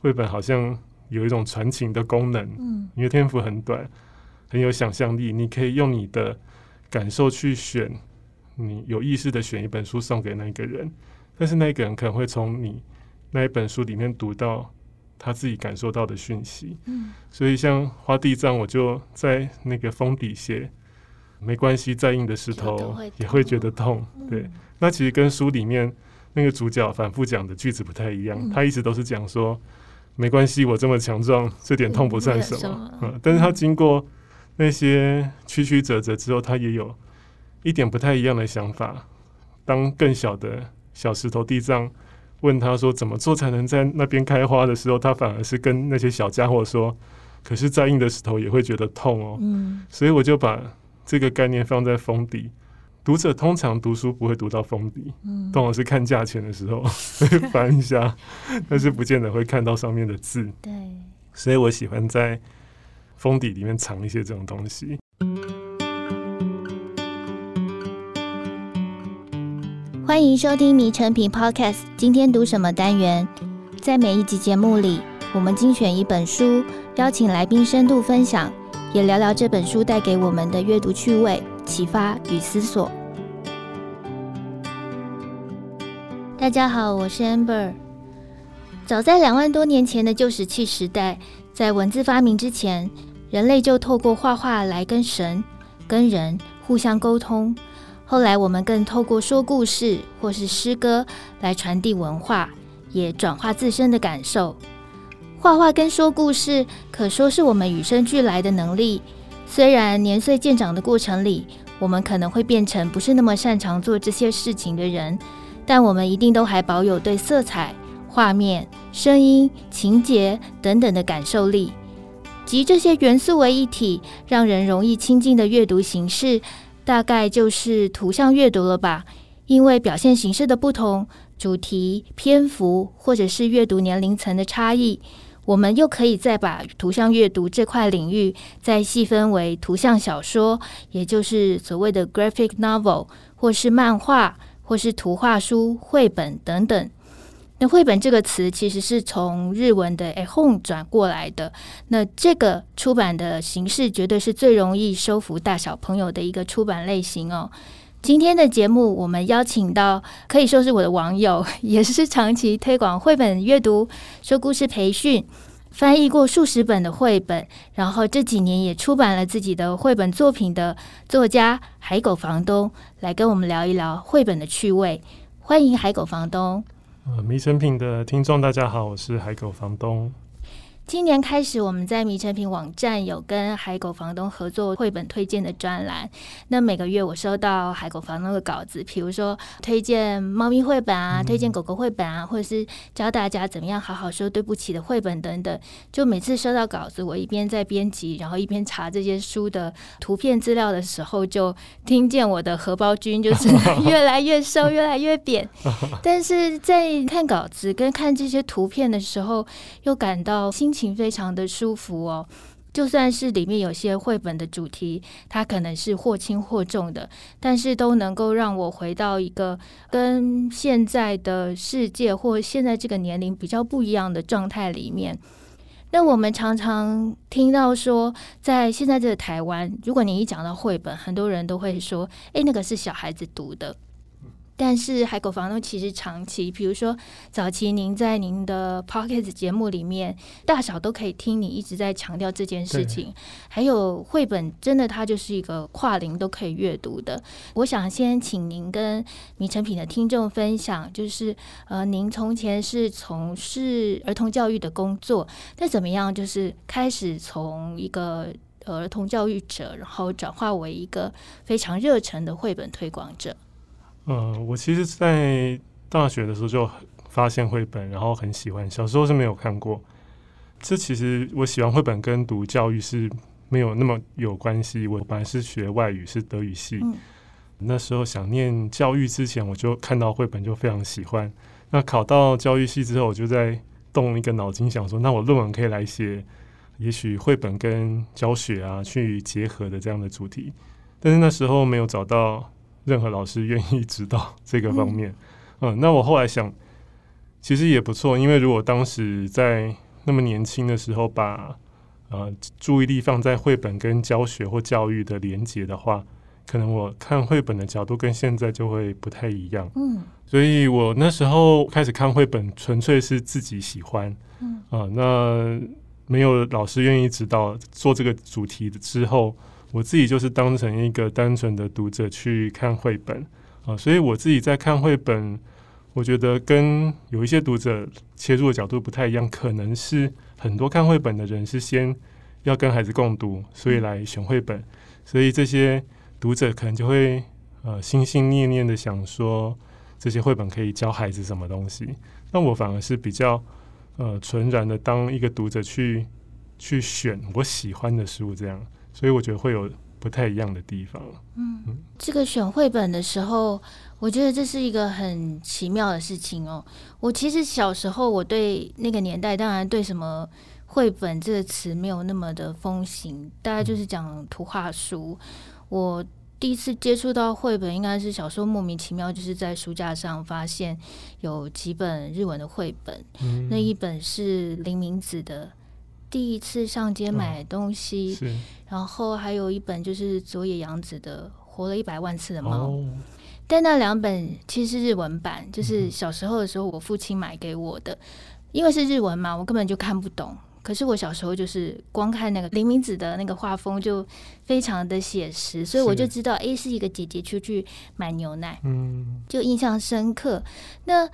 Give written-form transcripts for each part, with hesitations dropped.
绘本好像有一种传情的功能，嗯，因为篇幅很短，很有想象力，你可以用你的感受去选，你有意识的选一本书送给那个人，但是那个人可能会从你那一本书里面读到他自己感受到的讯息，嗯，所以像花地藏，我就在那个封底写没关系，再硬的石头也会觉得痛，嗯，对，那其实跟书里面那个主角反复讲的句子不太一样，嗯，他一直都是讲说没关系，我这么强壮，这点痛不算什么，嗯，但是他经过那些曲曲折折之后，他也有一点不太一样的想法。当更小的小石头地藏问他说怎么做才能在那边开花的时候，他反而是跟那些小家伙说，可是再硬的石头也会觉得痛哦，嗯，所以我就把这个概念放在封底。读者通常读书不会读到封底，嗯，通常是看价钱的时候会翻一下，但是不见得会看到上面的字，对，所以我喜欢在封底里面藏一些这种东西。欢迎收听迷成品 Podcast， 今天读什么单元？在每一集节目里，我们精选一本书，邀请来宾深度分享，也聊聊这本书带给我们的阅读趣味、启发与思索。大家好，我是 Amber。 早在2万多年前的旧石器时代，在文字发明之前，人类就透过画画来跟神、跟人互相沟通。后来我们更透过说故事或是诗歌来传递文化，也转化自身的感受。画画跟说故事可说是我们与生俱来的能力，虽然年岁渐长的过程里，我们可能会变成不是那么擅长做这些事情的人，但我们一定都还保有对色彩、画面、声音、情节等等的感受力，集这些元素为一体，让人容易亲近的阅读形式大概就是图像阅读了吧，因为表现形式的不同，主题、篇幅或者是阅读年龄层的差异，我们又可以再把图像阅读这块领域再细分为图像小说，也就是所谓的 graphic novel， 或是漫画，或是图画书、绘本等等。那绘本这个词其实是从日文的 絵本 转过来的，那这个出版的形式绝对是最容易收服大小朋友的一个出版类型哦。今天的节目我们邀请到可以说是我的网友，也是长期推广绘本阅读、说故事培训，翻译过数十本的绘本，然后这几年也出版了自己的绘本作品的作家海狗房东，来跟我们聊一聊绘本的趣味。欢迎海狗房东。迷成品的听众大家好，我是海狗房东。今年开始我们在迷成品网站有跟海狗房东合作绘本推荐的专栏，那每个月我收到海狗房东的稿子，比如说推荐猫咪绘本啊，推荐狗狗绘本啊，或者是教大家怎么样好好说对不起的绘本等等。就每次收到稿子，我一边在编辑，然后一边查这些书的图片资料的时候，就听见我的荷包菌就是越来越瘦越来越扁，但是在看稿子跟看这些图片的时候，又感到心情非常的舒服哦。就算是里面有些绘本的主题它可能是或轻或重的，但是都能够让我回到一个跟现在的世界或现在这个年龄比较不一样的状态里面。那我们常常听到说在现在这个台湾，如果你一讲到绘本，很多人都会说那个是小孩子读的，但是海狗房东其实长期，比如说早期您在您的 podcast 节目里面，大小都可以听，你一直在强调这件事情。还有绘本真的它就是一个跨龄都可以阅读的。我想先请您跟迷成品的听众分享，就是您从前是从事儿童教育的工作，那怎么样就是开始从一个儿童教育者，然后转化为一个非常热忱的绘本推广者？我其实在大学的时候就发现绘本，然后很喜欢，小时候是没有看过。这其实我喜欢绘本跟读教育是没有那么有关系，我本来是学外语，是德语系，那时候想念教育之前，我就看到绘本就非常喜欢。那考到教育系之后，我就在动一个脑筋想说，那我论文可以来写也许绘本跟教学啊去结合的这样的主题，但是那时候没有找到任何老师愿意指导这个方面。那我后来想其实也不错，因为如果当时在那么年轻的时候把注意力放在绘本跟教学或教育的连结的话，可能我看绘本的角度跟现在就会不太一样。嗯，所以我那时候开始看绘本纯粹是自己喜欢。嗯，那没有老师愿意指导做这个主题之后，我自己就是当成一个单纯的读者去看绘本。所以我自己在看绘本，我觉得跟有一些读者切入的角度不太一样，可能是很多看绘本的人是先要跟孩子共读，所以来选绘本，所以这些读者可能就会心心念念的想说这些绘本可以教孩子什么东西。那我反而是比较纯然的当一个读者去选我喜欢的书这样，所以我觉得会有不太一样的地方。嗯，这个选绘本的时候，我觉得这是一个很奇妙的事情哦。我其实小时候，我对那个年代，当然对什么绘本这个词没有那么的风行，大概就是讲图画书。我第一次接触到绘本，应该是小时候莫名其妙就是在书架上发现有几本日文的绘本，那一本是林明子的。第一次上街买东西，然后还有一本就是佐野洋子的《活了100万次的猫》但那两本其实是日文版，就是小时候的时候我父亲买给我的，因为是日文嘛，我根本就看不懂。可是我小时候就是光看那个林明子的那个画风就非常的写实，所以我就知道是一个姐姐出去买牛奶，就印象深刻。那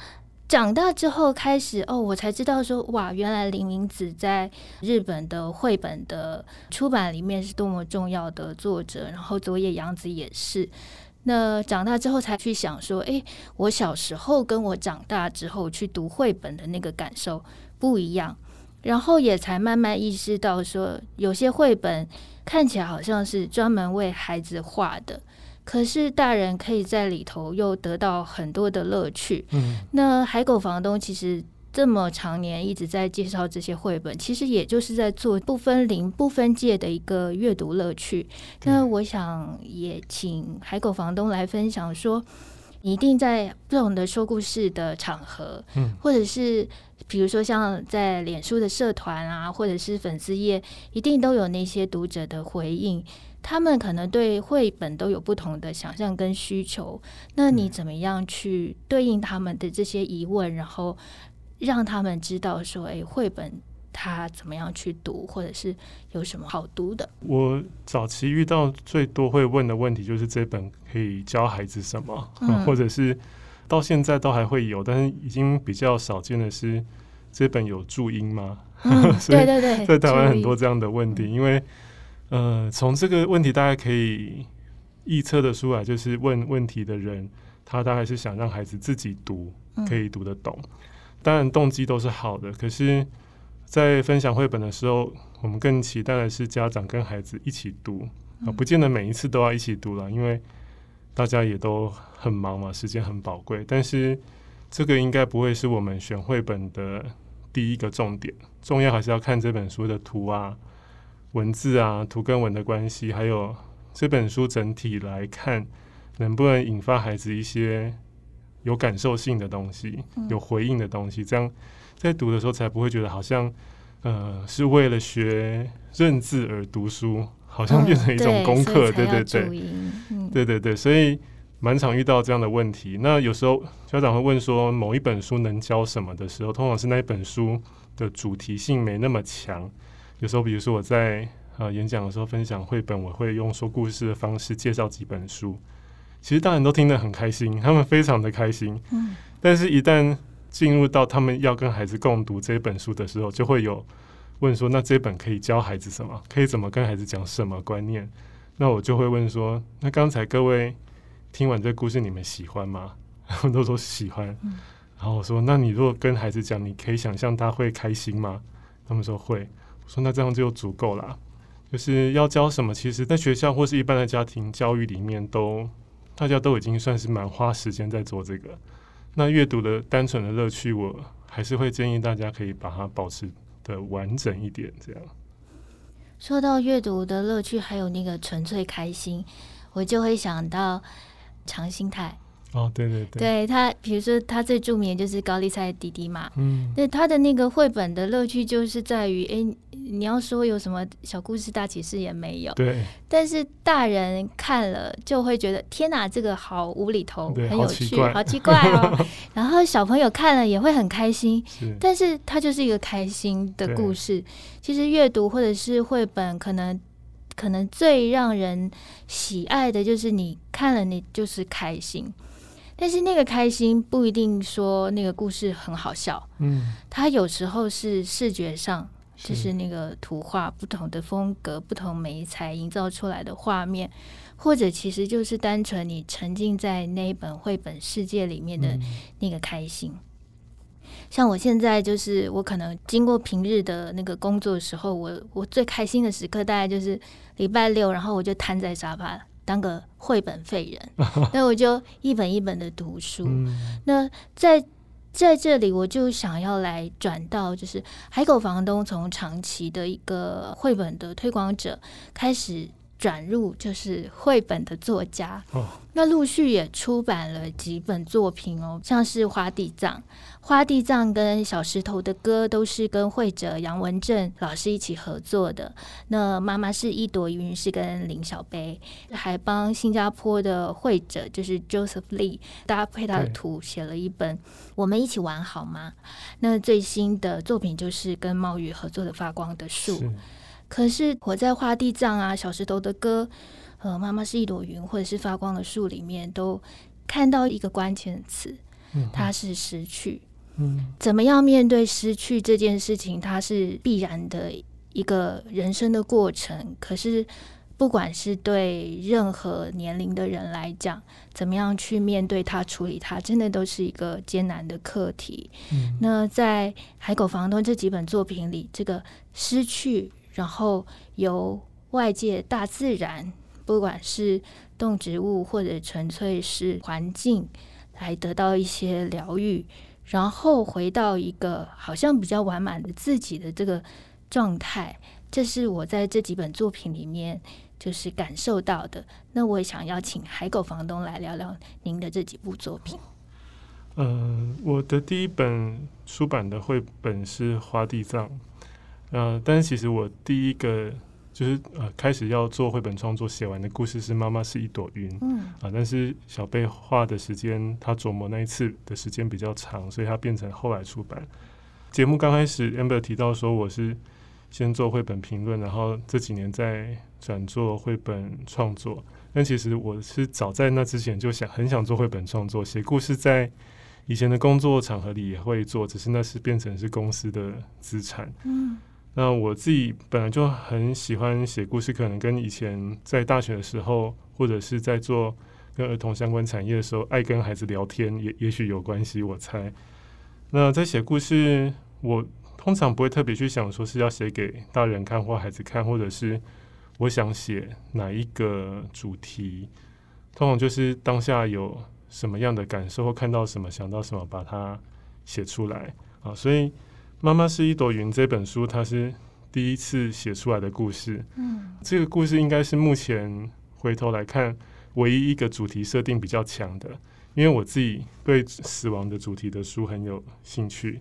长大之后开始我才知道说，哇，原来林明子在日本的绘本的出版里面是多么重要的作者，然后佐野洋子也是。那长大之后才去想说，我小时候跟我长大之后去读绘本的那个感受不一样，然后也才慢慢意识到说，有些绘本看起来好像是专门为孩子画的，可是大人可以在里头又得到很多的乐趣。那海狗房东其实这么长年一直在介绍这些绘本，其实也就是在做不分龄不分界的一个阅读乐趣。那我想也请海狗房东来分享说，你一定在不同的说故事的场合，或者是比如说像在脸书的社团啊，或者是粉丝页，一定都有那些读者的回应，他们可能对绘本都有不同的想象跟需求，那你怎么样去对应他们的这些疑问，然后让他们知道说，绘本它怎么样去读，或者是有什么好读的？我早期遇到最多会问的问题就是这本可以教孩子什么，或者是到现在都还会有，但是已经比较少见的是，这本有注音吗？所以在台湾很多这样的问题，因为从这个问题大概可以臆测的出来，就是问问题的人他大概是想让孩子自己读可以读得懂，当然动机都是好的，可是在分享绘本的时候，我们更期待的是家长跟孩子一起读，不见得每一次都要一起读了，因为大家也都很忙嘛，时间很宝贵，但是这个应该不会是我们选绘本的第一个重点，重要还是要看这本书的图啊、文字啊、图跟文的关系，还有这本书整体来看能不能引发孩子一些有感受性的东西、有回应的东西，这样在读的时候才不会觉得好像是为了学认字而读书，好像变成一种功课。对，所以蛮常遇到这样的问题。那有时候家长会问说某一本书能教什么的时候，通常是那一本书的主题性没那么强。有时候比如说我在演讲的时候分享绘本，我会用说故事的方式介绍几本书，其实大人都听得很开心，他们非常的开心，但是一旦进入到他们要跟孩子共读这本书的时候，就会有问说，那这本可以教孩子什么，可以怎么跟孩子讲什么观念，那我就会问说，那刚才各位听完这故事你们喜欢吗？他们都说喜欢，然后我说，那你如果跟孩子讲，你可以想象他会开心吗？他们说会。我说那这样就足够啦，就是要教什么，其实在学校或是一般的家庭教育里面都大家都已经算是蛮花时间在做这个，那阅读的单纯的乐趣，我还是会建议大家可以把它保持的完整一点。这样说到阅读的乐趣还有那个纯粹开心，我就会想到常心态哦，对对对，对，他比如说他最著名的就是高丽菜的弟弟嘛，嗯，对，他的那个绘本的乐趣就是在于，哎，你要说有什么小故事大启示也没有，对，但是大人看了就会觉得天哪，这个好无厘头，很有趣，好奇怪哦。然后小朋友看了也会很开心，但是他就是一个开心的故事。其实阅读或者是绘本可能最让人喜爱的就是你看了你就是开心。但是那个开心不一定说那个故事很好笑，嗯，它有时候是视觉上，就是那个图画不同的风格、不同媒材营造出来的画面，或者其实就是单纯你沉浸在那一本绘本世界里面的那个开心。嗯，像我现在就是我可能经过平日的那个工作的时候，我最开心的时刻大概就是礼拜六，然后我就瘫在沙发了。当个绘本废人，那我就一本一本的读书。那在这里，我就想要来转到，就是海口房东从长期的一个绘本的推广者开始转入，就是绘本的作家。哦，那陆续也出版了几本作品哦，像是《花地藏》。《花地藏》跟《小石头的歌》都是跟绘者杨文正老师一起合作的。那妈妈是一朵云，是跟林小杯，还帮新加坡的绘者就是 Joseph Lee 搭配他的图写了一本《我们一起玩好吗》。那最新的作品就是跟猫鱼合作的《发光的树》。可是我在《花地藏》啊，《小石头的歌》妈妈是一朵云或者是《发光的树》里面都看到一个关键词，它是失去。怎么样面对失去这件事情，它是必然的一个人生的过程。可是不管是对任何年龄的人来讲，怎么样去面对它、处理它，真的都是一个艰难的课题。那在海口房东这几本作品里，这个失去然后由外界、大自然，不管是动植物或者纯粹是环境，来得到一些疗愈，然后回到一个好像比较完满的自己的这个状态，这是我在这几本作品里面就是感受到的。那我想要请海口房东来聊聊您的这几部作品。我的第一本出版的绘本是《花地藏》。但是其实我第一个就是开始要做绘本创作写完的故事是《妈妈是一朵云》。但是小贝画的时间，他琢磨那一次的时间比较长，所以他变成后来出版。节目刚开始 Amber 提到说我是先做绘本评论，然后这几年再转做绘本创作，但其实我是早在那之前就很想做绘本创作，写故事在以前的工作场合里也会做，只是那是变成是公司的资产。那我自己本来就很喜欢写故事，可能跟以前在大学的时候，或者是在做跟儿童相关产业的时候，爱跟孩子聊天也许有关系，我猜。那在写故事，我通常不会特别去想说是要写给大人看或孩子看，或者是我想写哪一个主题，通常就是当下有什么样的感受或看到什么想到什么，把它写出来啊。所以《妈妈是一朵云》这本书，它是第一次写出来的故事。这个故事应该是目前回头来看唯一一个主题设定比较强的，因为我自己对死亡的主题的书很有兴趣。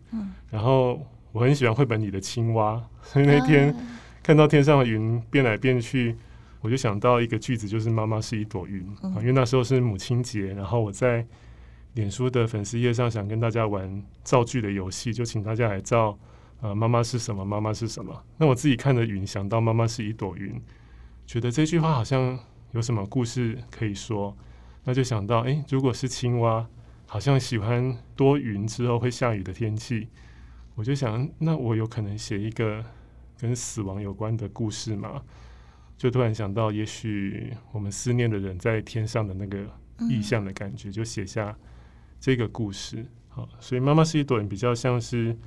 然后我很喜欢绘本里的青蛙，所以那天看到天上的云变来变去，我就想到一个句子，就是妈妈是一朵云。因为那时候是母亲节，然后我在脸书的粉丝页上想跟大家玩造句的游戏，就请大家来造妈妈是什么，妈妈是什么。那我自己看的云，想到妈妈是一朵云，觉得这句话好像有什么故事可以说，那就想到如果是青蛙，好像喜欢多云之后会下雨的天气，我就想那我有可能写一个跟死亡有关的故事吗？就突然想到也许我们思念的人在天上的那个意象的感觉，就写下这个故事。好，所以妈妈是一朵云比较像是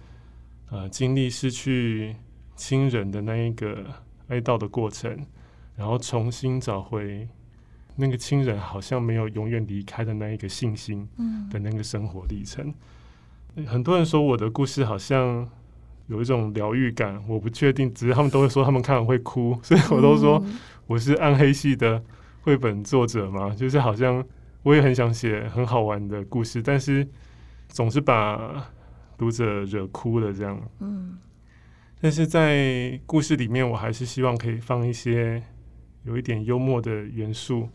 经历失去亲人的那一个哀悼的过程，然后重新找回那个亲人好像没有永远离开的那一个信心的那个生活历程。很多人说我的故事好像有一种疗愈感，我不确定，只是他们都会说他们看完会哭，所以我都说我是暗黑系的绘本作者嘛，就是好像我也很想写很好玩的故事，但是总是把读者惹哭了这样。嗯，但是在故事里面我还是希望可以放一些有一点幽默的元素，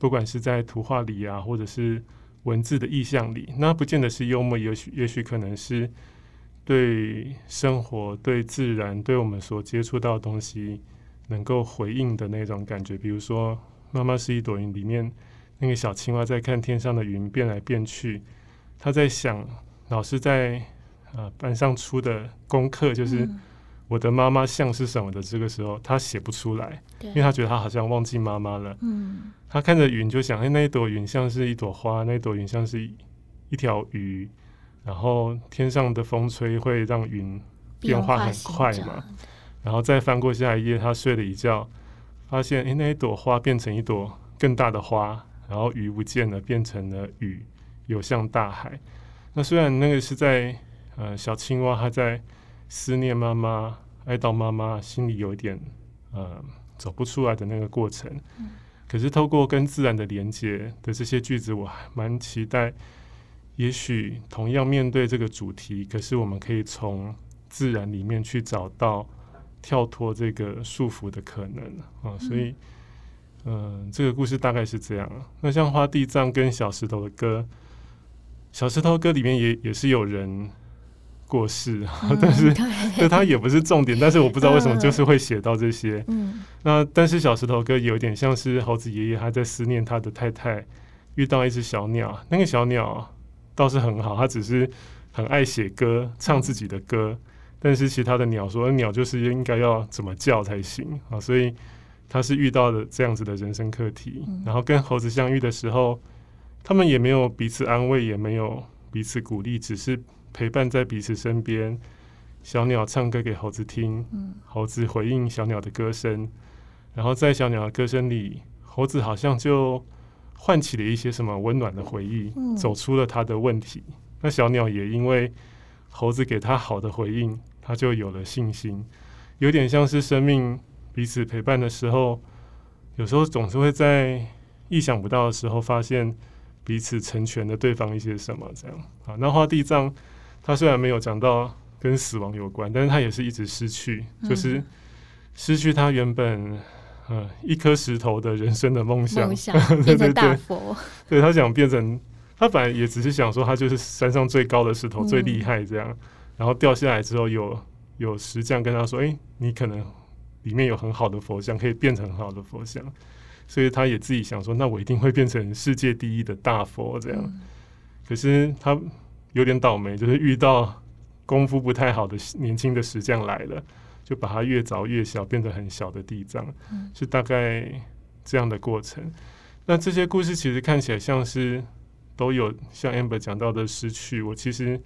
不管是在图画里啊，或者是文字的意象里，那不见得是幽默，也许可能是对生活、对自然、对我们所接触到的东西能够回应的那种感觉。比如说妈妈是一朵云里面那个小青蛙在看天上的云变来变去，他在想老师在班上出的功课就是我的妈妈像是什么的，这个时候他写不出来，因为他觉得他好像忘记妈妈了。他看着云就想，哎，那一朵云像是一朵花，那一朵云像是一条鱼，然后天上的风吹会让云变化很快嘛，然后再翻过下一页，他睡了一觉发现，哎，那一朵花变成一朵更大的花，然后鱼不见了，变成了雨游向大海。那虽然那个是在小青蛙他在思念妈妈、哀悼妈妈，心里有一点走不出来的那个过程，可是透过跟自然的连接的这些句子，我还蛮期待也许同样面对这个主题，可是我们可以从自然里面去找到跳脱这个束缚的可能所以这个故事大概是这样。那像花地藏跟小石头的歌，小石头歌里面 也是有人过世但是它也不是重点，但是我不知道为什么就是会写到这些那但是小石头歌有点像是猴子爷爷他在思念他的太太，遇到一只小鸟，那个小鸟倒是很好，他只是很爱写歌唱自己的歌，但是其他的鸟说鸟就是应该要怎么叫才行所以他是遇到的这样子的人生课题然后跟猴子相遇的时候，他们也没有彼此安慰，也没有彼此鼓励，只是陪伴在彼此身边。小鸟唱歌给猴子听猴子回应小鸟的歌声，然后在小鸟的歌声里，猴子好像就唤起了一些什么温暖的回忆走出了他的问题。那小鸟也因为猴子给他好的回应，他就有了信心。有点像是生命彼此陪伴的时候，有时候总是会在意想不到的时候发现彼此成全了对方一些什么这样那花地藏他虽然没有讲到跟死亡有关，但是他也是一直失去，就是失去他原本一颗石头的人生的梦想变成大佛对，他想变成，他本来也只是想说他就是山上最高的石头最厉害这样然后掉下来之后有石匠跟他说，哎，你可能里面有很好的佛像，可以变成很好的佛像，所以他也自己想说，那我一定会变成世界第一的大佛这样可是他有点倒霉，就是遇到功夫不太好的年轻的石匠来了，就把它越凿越小，变成很小的地藏是大概这样的过程。那这些故事其实看起来像是都有像 Amber 讲到的失去，我其实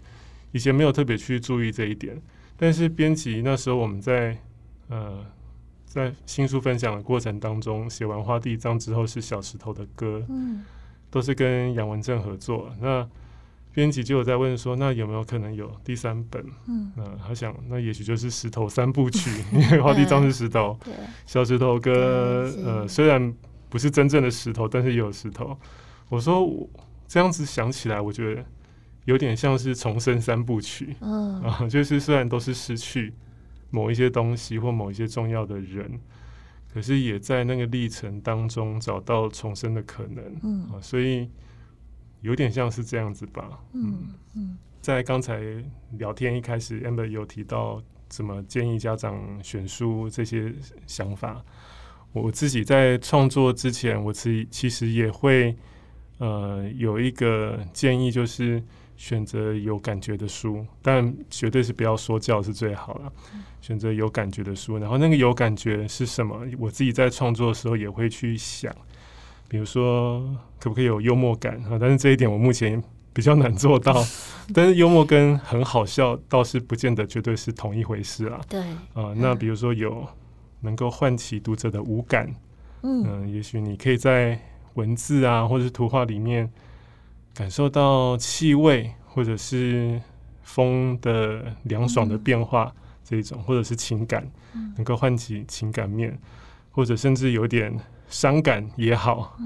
以前没有特别去注意这一点，但是编辑那时候我们在新书分享的过程当中，写完花地藏之后是小石头的歌都是跟杨文正合作，那编辑就有在问说，那有没有可能有第三本他想那也许就是石头三部曲因为花地藏是石头小石头歌虽然不是真正的石头，但是也有石头。我说我这样子想起来，我觉得有点像是重生三部曲就是虽然都是失去某一些东西或某一些重要的人，可是也在那个历程当中找到重生的可能所以有点像是这样子吧在刚才聊天一开始 Amber 有提到怎么建议家长选书这些想法，我自己在创作之前我其实也会有一个建议，就是选择有感觉的书，但绝对是不要说教是最好了选择有感觉的书，然后那个有感觉是什么，我自己在创作的时候也会去想，比如说可不可以有幽默感但是这一点我目前比较难做到但是幽默跟很好笑倒是不见得绝对是同一回事啦对那比如说有能够唤起读者的五感也许你可以在文字啊或者是图画里面感受到气味，或者是风的凉爽的变化这一种或者是情感能够唤起情感面，或者甚至有点伤感也好，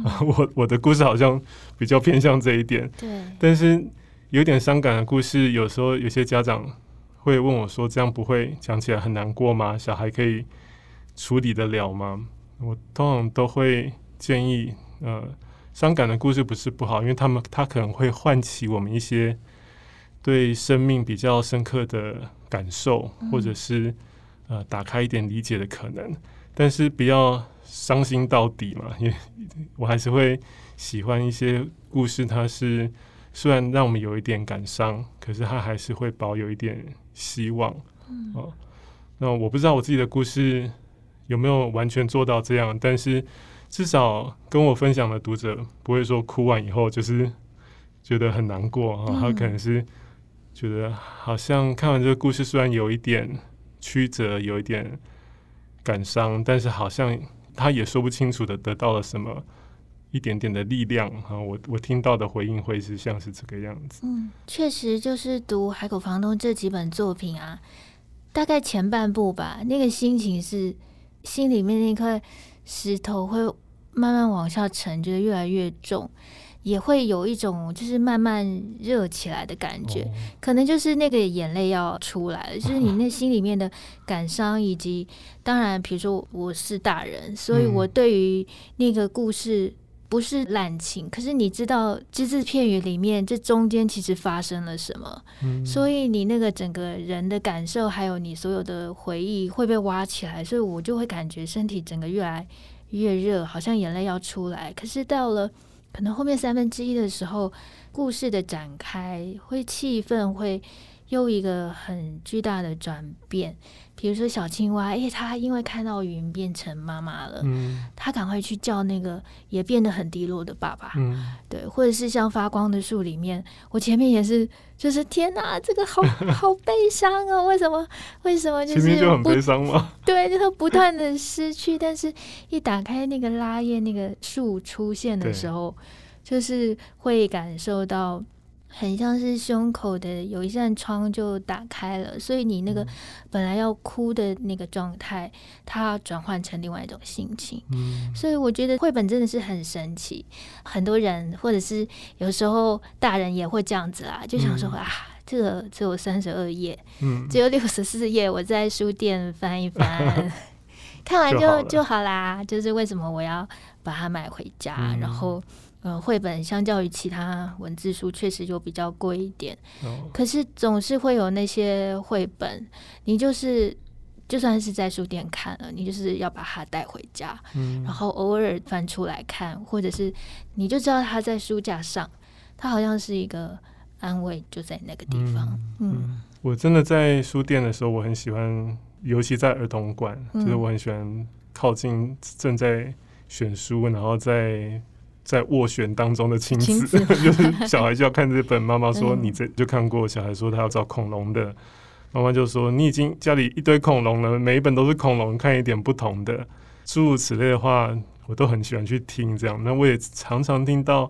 我的故事好像比较偏向这一点。对，但是有点伤感的故事，有时候有些家长会问我说，这样不会讲起来很难过吗？小孩可以处理得了吗？我通常都会建议，伤感的故事不是不好，因为他可能会唤起我们一些对生命比较深刻的感受，或者是打开一点理解的可能。但是不要伤心到底嘛，因为我还是会喜欢一些故事，它是虽然让我们有一点感伤，可是它还是会保有一点希望。那我不知道我自己的故事有没有完全做到这样，但是至少跟我分享的读者不会说哭完以后就是觉得很难过，他可能是觉得好像看完这个故事虽然有一点曲折，有一点感伤，但是好像他也说不清楚的得到了什么一点点的力量。我听到的回应会是像是这个样子。确实就是读海口房东这几本作品啊，大概前半部吧，那个心情是心里面那块石头会慢慢往下沉，觉得越来越重，也会有一种就是慢慢热起来的感觉，可能就是那个眼泪要出来了，就是你那心里面的感伤，以及当然比如说我是大人，所以我对于那个故事不是滥情，可是你知道只字片语里面这中间其实发生了什么，所以你那个整个人的感受还有你所有的回忆会被挖起来，所以我就会感觉身体整个越来越热，好像眼泪要出来。可是到了可能后面1/3的时候，故事的展开会气氛会又一个很巨大的转变。比如说小青蛙，他因为看到云变成妈妈了，他赶快去叫那个也变得很低落的爸爸，对，或者是像发光的树里面，我前面也是就是天哪，这个好悲伤哦，为什么就是前面就很悲伤吗？对，就是不断的失去，但是一打开那个拉叶那个树出现的时候，就是会感受到。很像是胸口的有一扇窗就打开了，所以你那个本来要哭的那个状态，它转换成另外一种心情。所以我觉得绘本真的是很神奇，很多人或者是有时候大人也会这样子啦，就想说这个只有32页，只有64页，我在书店翻一翻，看完就好啦。就是为什么我要把它买回家，然后。绘本相较于其他文字书确实就比较贵一点，可是总是会有那些绘本，你就是就算是在书店看了，你就是要把它带回家，然后偶尔翻出来看，或者是你就知道它在书架上，它好像是一个安慰就在那个地方。我真的在书店的时候，我很喜欢，尤其在儿童馆，就是我很喜欢靠近正在选书，然后在斡旋当中的亲子就是小孩就要看这本，妈妈说你这就看过，小孩说他要找恐龙的，妈妈就说你已经家里一堆恐龙了，每一本都是恐龙，看一点不同的，诸如此类的话我都很喜欢去听这样。那我也常常听到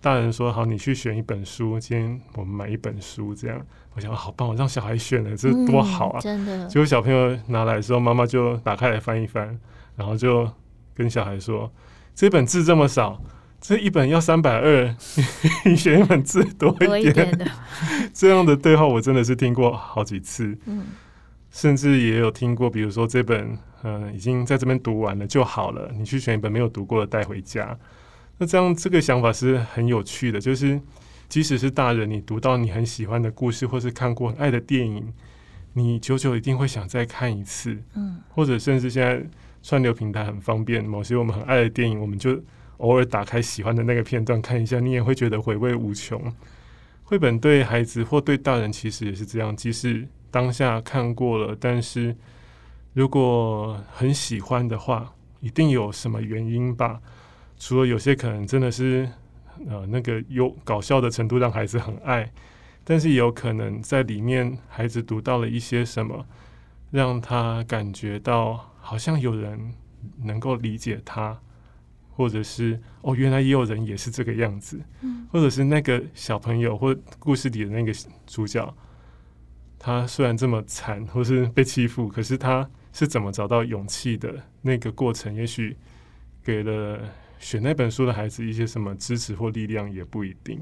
大人说，好，你去选一本书，今天我们买一本书这样，我想好棒，我让小孩选了，这多好啊，真的。结果小朋友拿来的时候，妈妈就打开来翻一翻，然后就跟小孩说这本字这么少，这一本要320，你选一本字多一点的。这样的对话我真的是听过好几次，甚至也有听过，比如说这本已经在这边读完了就好了，你去选一本没有读过的带回家。那这样这个想法是很有趣的，就是即使是大人，你读到你很喜欢的故事，或是看过很爱的电影，你久久一定会想再看一次，或者甚至现在串流平台很方便，某些我们很爱的电影，我们就偶尔打开喜欢的那个片段看一下，你也会觉得回味无穷。绘本对孩子或对大人其实也是这样，即使当下看过了，但是如果很喜欢的话，一定有什么原因吧。除了有些可能真的是那个有搞笑的程度让孩子很爱，但是也有可能在里面孩子读到了一些什么，让他感觉到好像有人能够理解他，或者是原来也有人也是这个样子，或者是那个小朋友或故事里的那个主角，他虽然这么惨或是被欺负，可是他是怎么找到勇气的，那个过程也许给了选那本书的孩子一些什么支持或力量也不一定。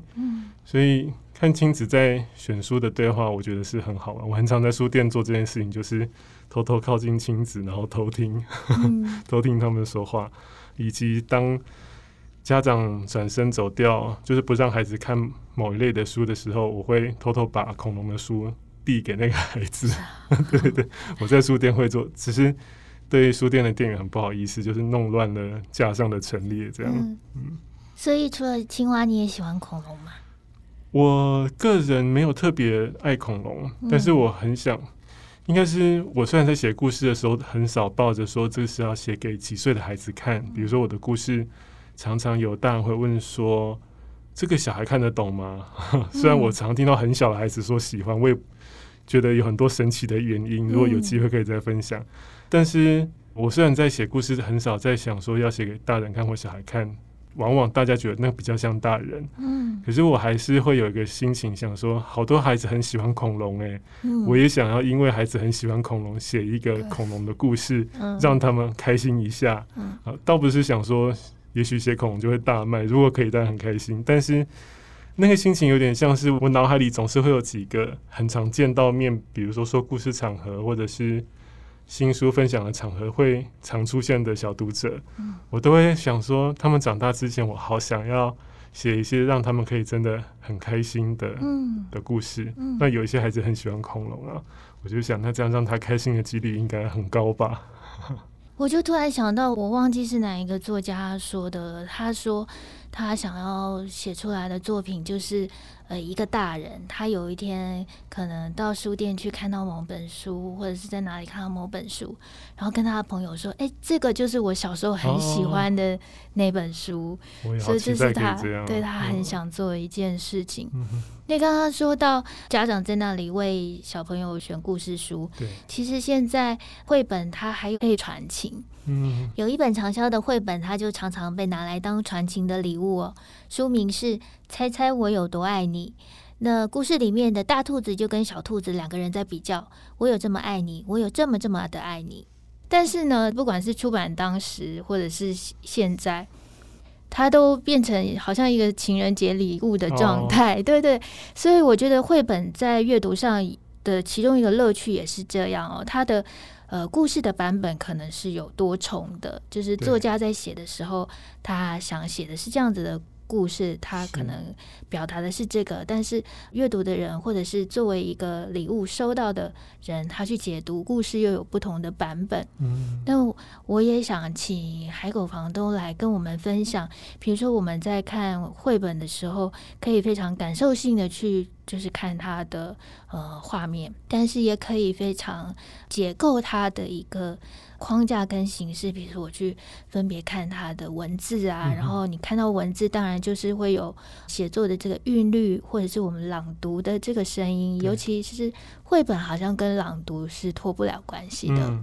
所以看亲子在选书的对话，我觉得是很好玩。我很常在书店做这件事情，就是偷偷靠近亲子，然后偷听他们说话，以及当家长转身走掉，就是不让孩子看某一类的书的时候，我会偷偷把恐龙的书递给那个孩子。对对，我在书店会做，只是对书店的店员很不好意思，就是弄乱了架上的陈列这样。所以除了青蛙你也喜欢恐龙吗？我个人没有特别爱恐龙，但是我很想，应该是我虽然在写故事的时候很少抱着说这是要写给几岁的孩子看，比如说我的故事常常有大人会问说这个小孩看得懂吗？虽然我常听到很小的孩子说喜欢，我也觉得有很多神奇的原因，如果有机会可以再分享。但是我虽然在写故事很少在想说要写给大人看或小孩看，往往大家觉得那比较像大人，可是我还是会有一个心情想说好多孩子很喜欢恐龙我也想要因为孩子很喜欢恐龙写一个恐龙的故事，让他们开心一下。倒不是想说也许写恐龙就会大卖，如果可以当然很开心，但是那个心情有点像是我脑海里总是会有几个很常见到面，比如说说故事场合或者是新书分享的场合会常出现的小读者，我都会想说他们长大之前我好想要写一些让他们可以真的很开心的故事。那有一些孩子很喜欢恐龙啊，我就想那这样让他开心的几率应该很高吧。我就突然想到我忘记是哪一个作家说的，他说他想要写出来的作品就是一个大人他有一天可能到书店去看到某本书，或者是在哪里看到某本书，然后跟他的朋友说这个就是我小时候很喜欢的那本书，所以这是他对他很想做的一件事情。那刚刚说到家长在那里为小朋友选故事书，其实现在绘本它还可以传情，有一本畅销的绘本它就常常被拿来当传情的礼物书名是猜猜我有多爱你。那故事里面的大兔子就跟小兔子两个人在比较，我有这么爱你，我有这么的爱你。但是呢，不管是出版当时或者是现在，它都变成好像一个情人节礼物的状态，对对。所以我觉得绘本在阅读上的其中一个乐趣也是这样它的故事的版本可能是有多重的，就是作家在写的时候他想写的是这样子的故事，他可能表达的是这个，但是阅读的人或者是作为一个礼物收到的人，他去解读故事又有不同的版本。那我也想请海狗房东来跟我们分享，比如说我们在看绘本的时候可以非常感受性的去就是看它的画面，但是也可以非常解构它的一个框架跟形式，比如说我去分别看它的文字啊，然后你看到文字当然就是会有写作的这个韵律，或者是我们朗读的这个声音，尤其是绘本好像跟朗读是脱不了关系的。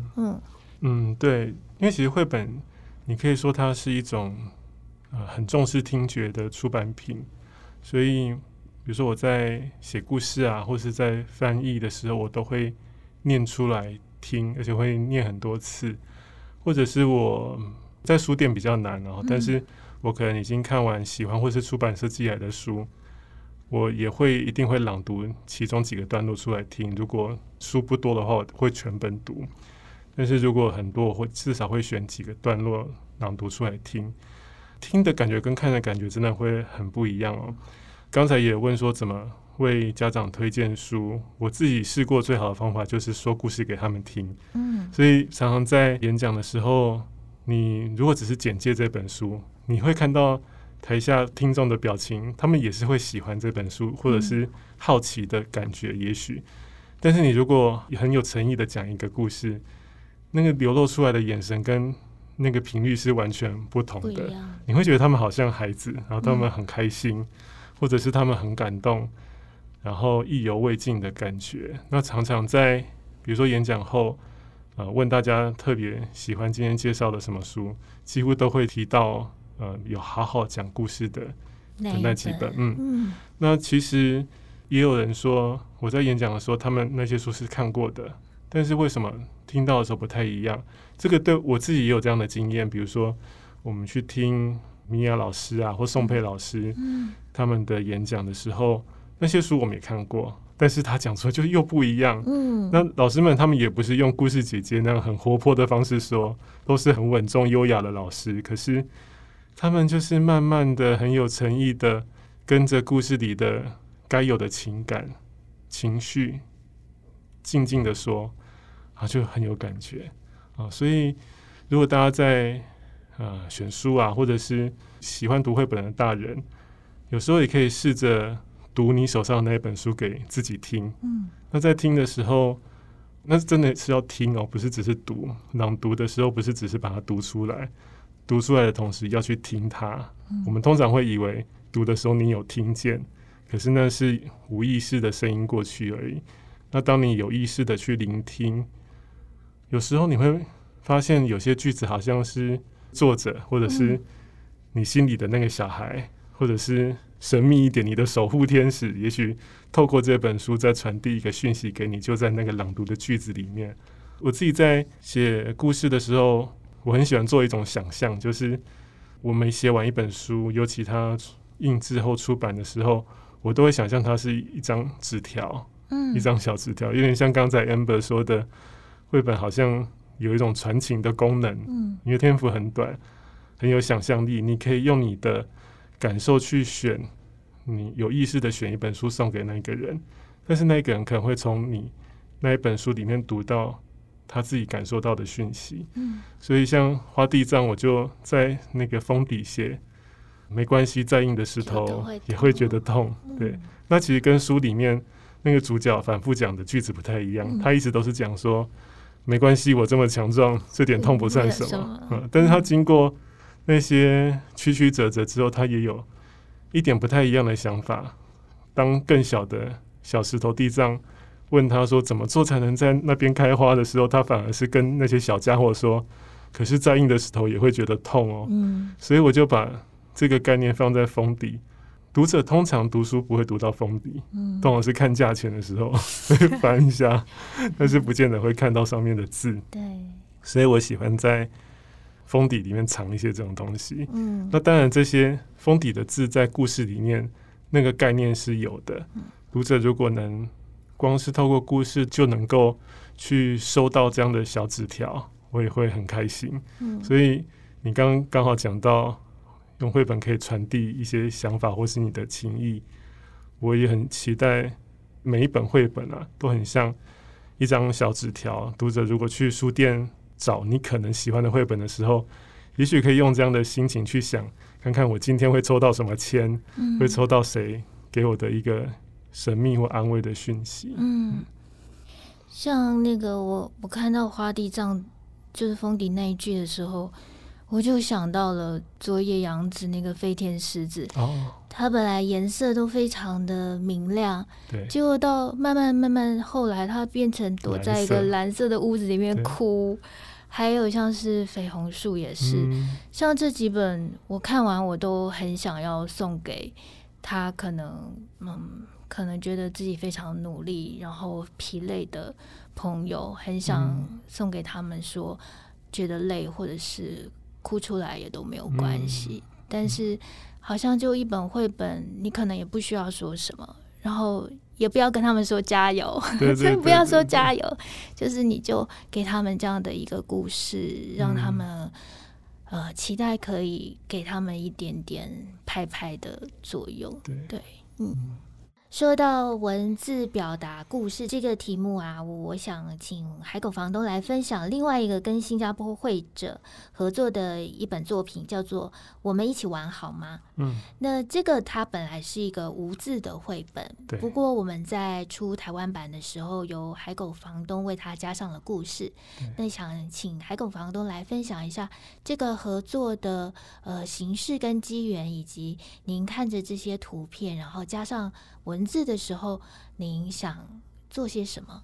对，因为其实绘本你可以说它是一种很重视听觉的出版品，所以比如说我在写故事啊，或是在翻译的时候，我都会念出来听，而且会念很多次。或者是我在书店比较难但是我可能已经看完喜欢或是出版社寄来的书，我也会一定会朗读其中几个段落出来听。如果书不多的话，我会全本读；但是如果很多，我会至少会选几个段落朗读出来听。听的感觉跟看的感觉真的会很不一样刚才也问说怎么为家长推荐书，我自己试过最好的方法就是说故事给他们听。所以常常在演讲的时候，你如果只是简介这本书，你会看到台下听众的表情，他们也是会喜欢这本书或者是好奇的感觉也许。但是你如果很有诚意的讲一个故事，那个流露出来的眼神跟那个频率是完全不同的，你会觉得他们好像孩子，然后他们很开心，或者是他们很感动，然后意犹未尽的感觉。那常常在比如说演讲后问大家特别喜欢今天介绍的什么书，几乎都会提到有好好讲故事的那几本。那其实也有人说我在演讲的时候他们那些书是看过的，但是为什么听到的时候不太一样。这个对我自己也有这样的经验，比如说我们去听米娅老师啊或宋佩老师他们的演讲的时候，那些书我们也看过，但是他讲出来就又不一样。那老师们他们也不是用故事姐姐那样很活泼的方式说，都是很稳重优雅的老师，可是他们就是慢慢的很有诚意的跟着故事里的该有的情感情绪静静的说啊，就很有感觉啊。所以如果大家在选书啊或者是喜欢读绘本的大人，有时候也可以试着读你手上的那一本书给自己听。那在听的时候，那真的是要听哦，不是只是读。朗读的时候不是只是把它读出来，读出来的同时要去听它。我们通常会以为读的时候你有听见，可是那是无意识的声音过去而已。那当你有意识的去聆听，有时候你会发现有些句子好像是作者或者是你心里的那个小孩，或者是神秘一点你的守护天使，也许透过这本书再传递一个讯息给你，就在那个朗读的句子里面。我自己在写故事的时候，我很喜欢做一种想象，就是我们写完一本书，尤其它印制后出版的时候，我都会想象它是一张纸条，一张小纸条，有点像刚才 Amber 说的，绘本好像有一种传情的功能，因为篇幅很短，很有想象力，你可以用你的感受去选，你有意识的选一本书送给那个人，但是那个人可能会从你那一本书里面读到他自己感受到的讯息。所以像花地藏，我就在那个封底写没关系，再硬的石头也会觉得痛。对，那其实跟书里面那个主角反复讲的句子不太一样，他一直都是讲说没关系，我这么强壮，这点痛不算什么。但是他经过那些曲曲折折之后，他也有一点不太一样的想法。当更小的小石头地藏问他说怎么做才能在那边开花的时候，他反而是跟那些小家伙说，可是再硬的石头也会觉得痛哦。所以我就把这个概念放在封底。读者通常读书不会读到封底，通常是看价钱的时候会翻一下，但是不见得会看到上面的字。对，所以我喜欢在封底里面藏一些这种东西。那当然这些封底的字在故事里面那个概念是有的，读者如果能光是透过故事就能够去收到这样的小纸条，我也会很开心。所以你刚好讲到用绘本可以传递一些想法或是你的情意，我也很期待每一本绘本啊都很像一张小纸条，读者如果去书店找你可能喜欢的绘本的时候，也许可以用这样的心情去想，看看我今天会抽到什么签，会抽到谁给我的一个神秘或安慰的讯息。像那个我看到花地藏就是封底那一句的时候，我就想到了佐野洋子那个飞天狮子。它本来颜色都非常的明亮，对，结果到慢慢后来它变成躲在一个蓝色的屋子里面哭。还有像是绯红树也是，像这几本我看完我都很想要送给他，可能觉得自己非常努力然后疲累的朋友，很想送给他们说，觉得累或者是哭出来也都没有关系。但是好像就一本绘本，你可能也不需要说什么，然后也不要跟他们说加油，对不要说加油，就是你就给他们这样的一个故事，让他们期待可以给他们一点点拍的作用。对，说到文字表达故事这个题目啊，我想请海狗房东来分享另外一个跟新加坡绘者合作的一本作品，叫做《我们一起玩好吗》。那这个它本来是一个无字的绘本，不过我们在出台湾版的时候，由海狗房东为它加上了故事。那想请海狗房东来分享一下这个合作的形式跟机缘，以及您看着这些图片，然后加上文字的时候您想做些什么。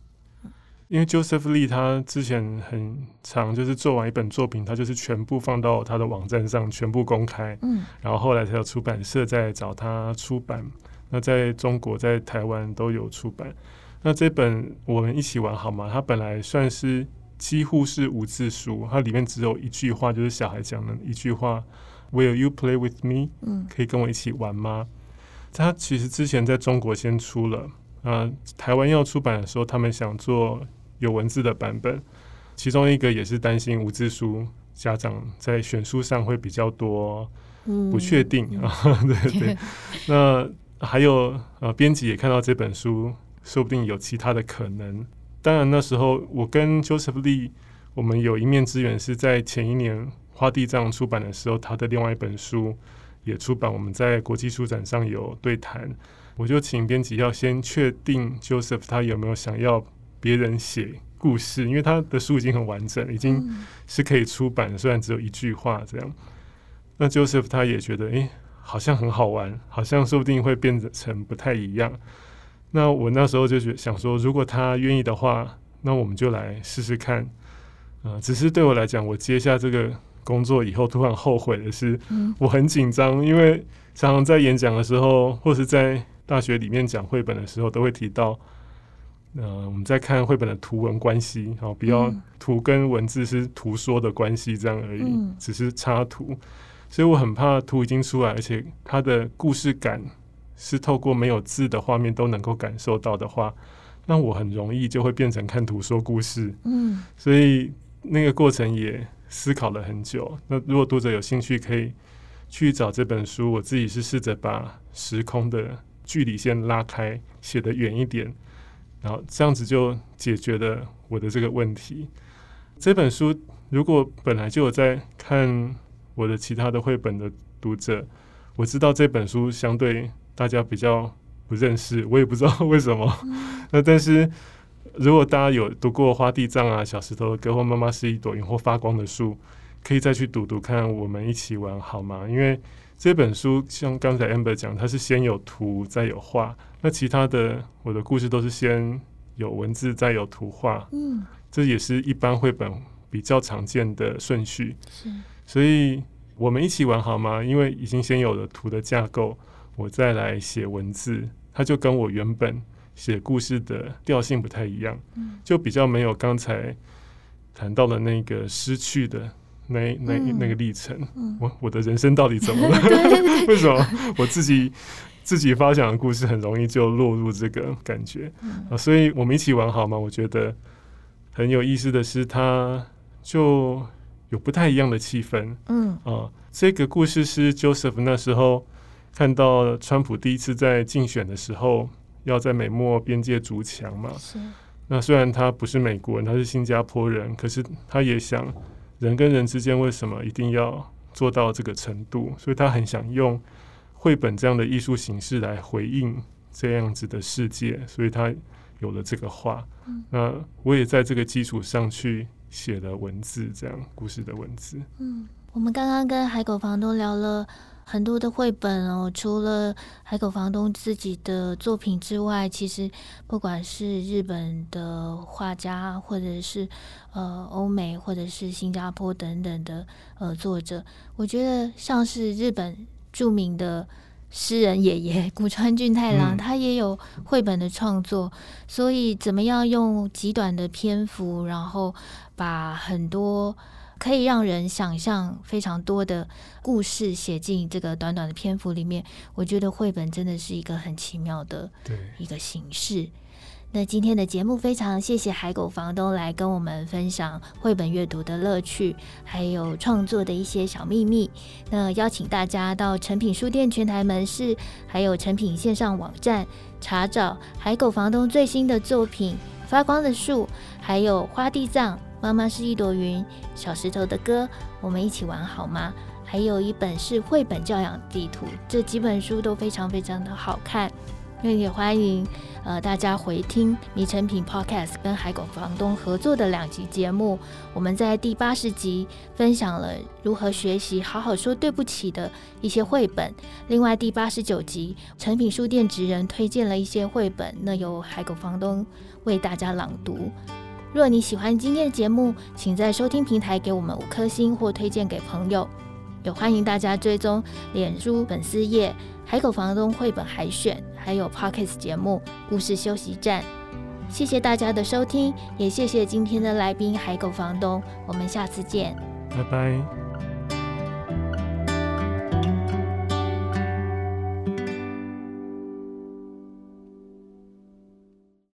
因为 Joseph Lee 他之前很常就是做完一本作品，他就是全部放到他的网站上全部公开，然后后来才有出版社在找他出版。那在中国在台湾都有出版。那这本《我们一起玩好吗》它本来算是几乎是无字书，它里面只有一句话，就是小孩讲的一句话 Will you play with me？ 可以跟我一起玩吗？它其实之前在中国先出了，台湾要出版的时候他们想做有文字的版本，其中一个也是担心无字书家长在选书上会比较多不确定，对对。那还有编辑也看到这本书说不定有其他的可能。当然那时候我跟 Joseph Lee 我们有一面之缘，是在前一年花地藏出版的时候，他的另外一本书也出版，我们在国际书展上有对谈。我就请编辑要先确定 Joseph 他有没有想要别人写故事，因为他的书已经很完整，已经是可以出版的，虽然只有一句话这样。那 Joseph 他也觉得好像很好玩，好像说不定会变成不太一样。那我那时候就想说，如果他愿意的话，那我们就来试试看。只是对我来讲，我接下这个工作以后突然后悔的是，我很紧张，因为常常在演讲的时候或是在大学里面讲绘本的时候都会提到，我们在看绘本的图文关系，不要图跟文字是图说的关系这样而已，只是插图。所以我很怕图已经出来，而且它的故事感是透过没有字的画面都能够感受到的话，那我很容易就会变成看图说故事。所以那个过程也思考了很久。那如果读者有兴趣可以去找这本书，我自己是试着把时空的距离先拉开，写得远一点，然后这样子就解决了我的这个问题。这本书如果本来就有在看我的其他的绘本的读者，我知道这本书相对大家比较不认识，我也不知道为什么。那但是如果大家有读过花地藏啊、小石头的歌或妈妈是一朵云或发光的树，可以再去读读看，我们一起玩好吗？因为这本书像刚才 Amber 讲，它是先有图再有画，那其他的我的故事都是先有文字再有图画，这也是一般绘本比较常见的顺序。所以我们一起玩好吗？因为已经先有了图的架构，我再来写文字，它就跟我原本写故事的调性不太一样，就比较没有刚才谈到的那个失去的那个历程。我的人生到底怎么了？为什么我自己发想的故事很容易就落入这个感觉？所以我们一起玩好吗？我觉得很有意思的是，它就有不太一样的气氛。这个故事是 Joseph 那时候看到川普第一次在竞选的时候要在美墨边界筑墙嘛。那虽然他不是美国人，他是新加坡人，可是他也想人跟人之间为什么一定要做到这个程度，所以他很想用绘本这样的艺术形式来回应这样子的世界，所以他有了这个画。那我也在这个基础上去写了文字，这样故事的文字。我们刚刚跟海狗房东聊了很多的绘本哦，除了海狗房东自己的作品之外，其实不管是日本的画家，或者是欧美，或者是新加坡等等的作者，我觉得像是日本著名的诗人爷爷古川俊太郎，他也有绘本的创作。所以怎么样用极短的篇幅，然后把很多可以让人想象非常多的故事写进这个短短的篇幅里面，我觉得绘本真的是一个很奇妙的一个形式。那今天的节目非常谢谢海狗房东来跟我们分享绘本阅读的乐趣，还有创作的一些小秘密。那邀请大家到诚品书店全台门市，还有诚品线上网站查找海狗房东最新的作品《发光的树》，还有《花地藏》、《妈妈是一朵云》、《小石头的歌》、《我们一起玩好吗》，还有一本是《绘本教养地图》。这几本书都非常非常的好看。那也欢迎大家回听迷诚品 Podcast 跟海狗房东合作的2集节目。我们在第80集分享了如何学习好好说对不起的一些绘本，另外第89集诚品书店职人推荐了一些绘本，那由海狗房东为大家朗读。若你喜欢今天的节目，请在收听平台给我们5颗星或推荐给朋友。也欢迎大家追踪脸书粉丝页海狗房东绘本海选，还有 Podcast 节目故事休息站。谢谢大家的收听，也谢谢今天的来宾海狗房东，我们下次见，拜拜。